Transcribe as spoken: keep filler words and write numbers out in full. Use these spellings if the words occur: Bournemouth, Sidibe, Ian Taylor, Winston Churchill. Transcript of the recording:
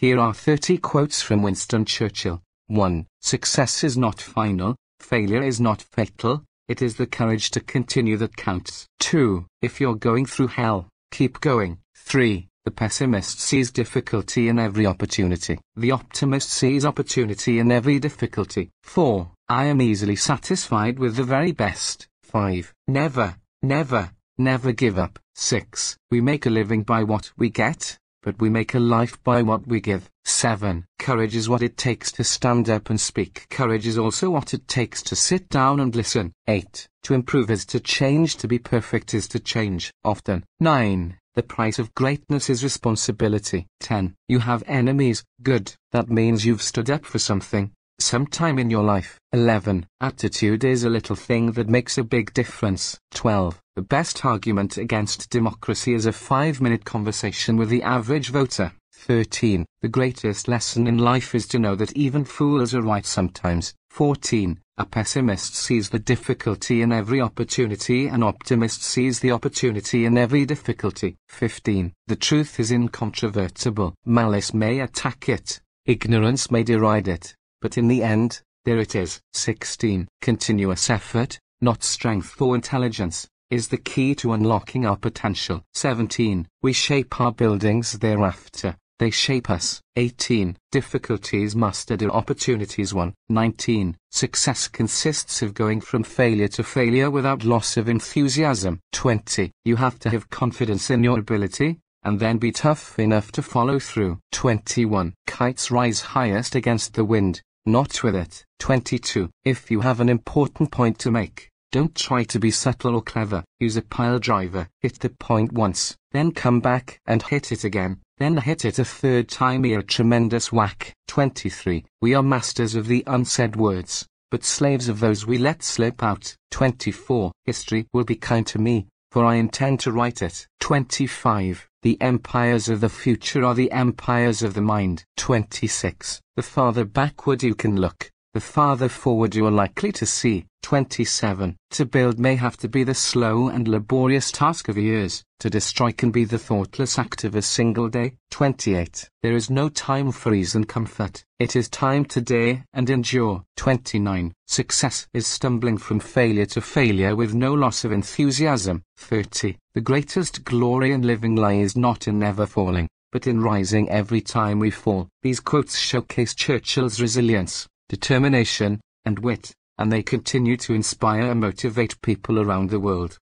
Here are thirty quotes from Winston Churchill. one. Success is not final, failure is not fatal, it is the courage to continue that counts. two. If you're going through hell, keep going. three. The pessimist sees difficulty in every opportunity. The optimist sees opportunity in every difficulty. four. I am easily satisfied with the very best. five. Never, never, never give up. six. We make a living by what we get, but we make a life by what we give. seven. Courage is what it takes to stand up and speak. Courage is also what it takes to sit down and listen. eight. To improve is to change. To be perfect is to change, often. nine. The price of greatness is responsibility. ten. You have enemies. Good. That means you've stood up for something, sometime in your life. eleven. Attitude is a little thing that makes a big difference. twelve. The best argument against democracy is a five-minute conversation with the average voter. thirteen. The greatest lesson in life is to know that even fools are right sometimes. fourteen. A pessimist sees the difficulty in every opportunity. An optimist sees the opportunity in every difficulty. fifteen. The truth is incontrovertible. Malice may attack it, ignorance may deride it, but in the end, there it is. sixteen. Continuous effort, not strength or intelligence, is the key to unlocking our potential. seventeen. We shape our buildings thereafter, they shape us. eighteen. Difficulties mustered are opportunities won. nineteen. Success consists of going from failure to failure without loss of enthusiasm. twenty. You have to have confidence in your ability, and then be tough enough to follow through. twenty-one. Kites rise highest against the wind, not with it. twenty-two. If you have an important point to make, don't try to be subtle or clever. Use a pile driver. Hit the point once, then come back and hit it again, then hit it a third time. You're a tremendous whack. twenty-three. We are masters of the unsaid words, but slaves of those we let slip out. twenty-four. History will be kind to me, for I intend to write it. twenty-five. The empires of the future are the empires of the mind. twenty-six. The farther backward you can look, the farther forward you are likely to see. twenty-seven. To build may have to be the slow and laborious task of years. To destroy can be the thoughtless act of a single day. twenty-eight. There is no time for ease and comfort. It is time to dare and endure. twenty-nine. Success is stumbling from failure to failure with no loss of enthusiasm. thirty. The greatest glory in living lies not in never falling, but in rising every time we fall. These quotes showcase Churchill's resilience, determination, and wit, and they continue to inspire and motivate people around the world.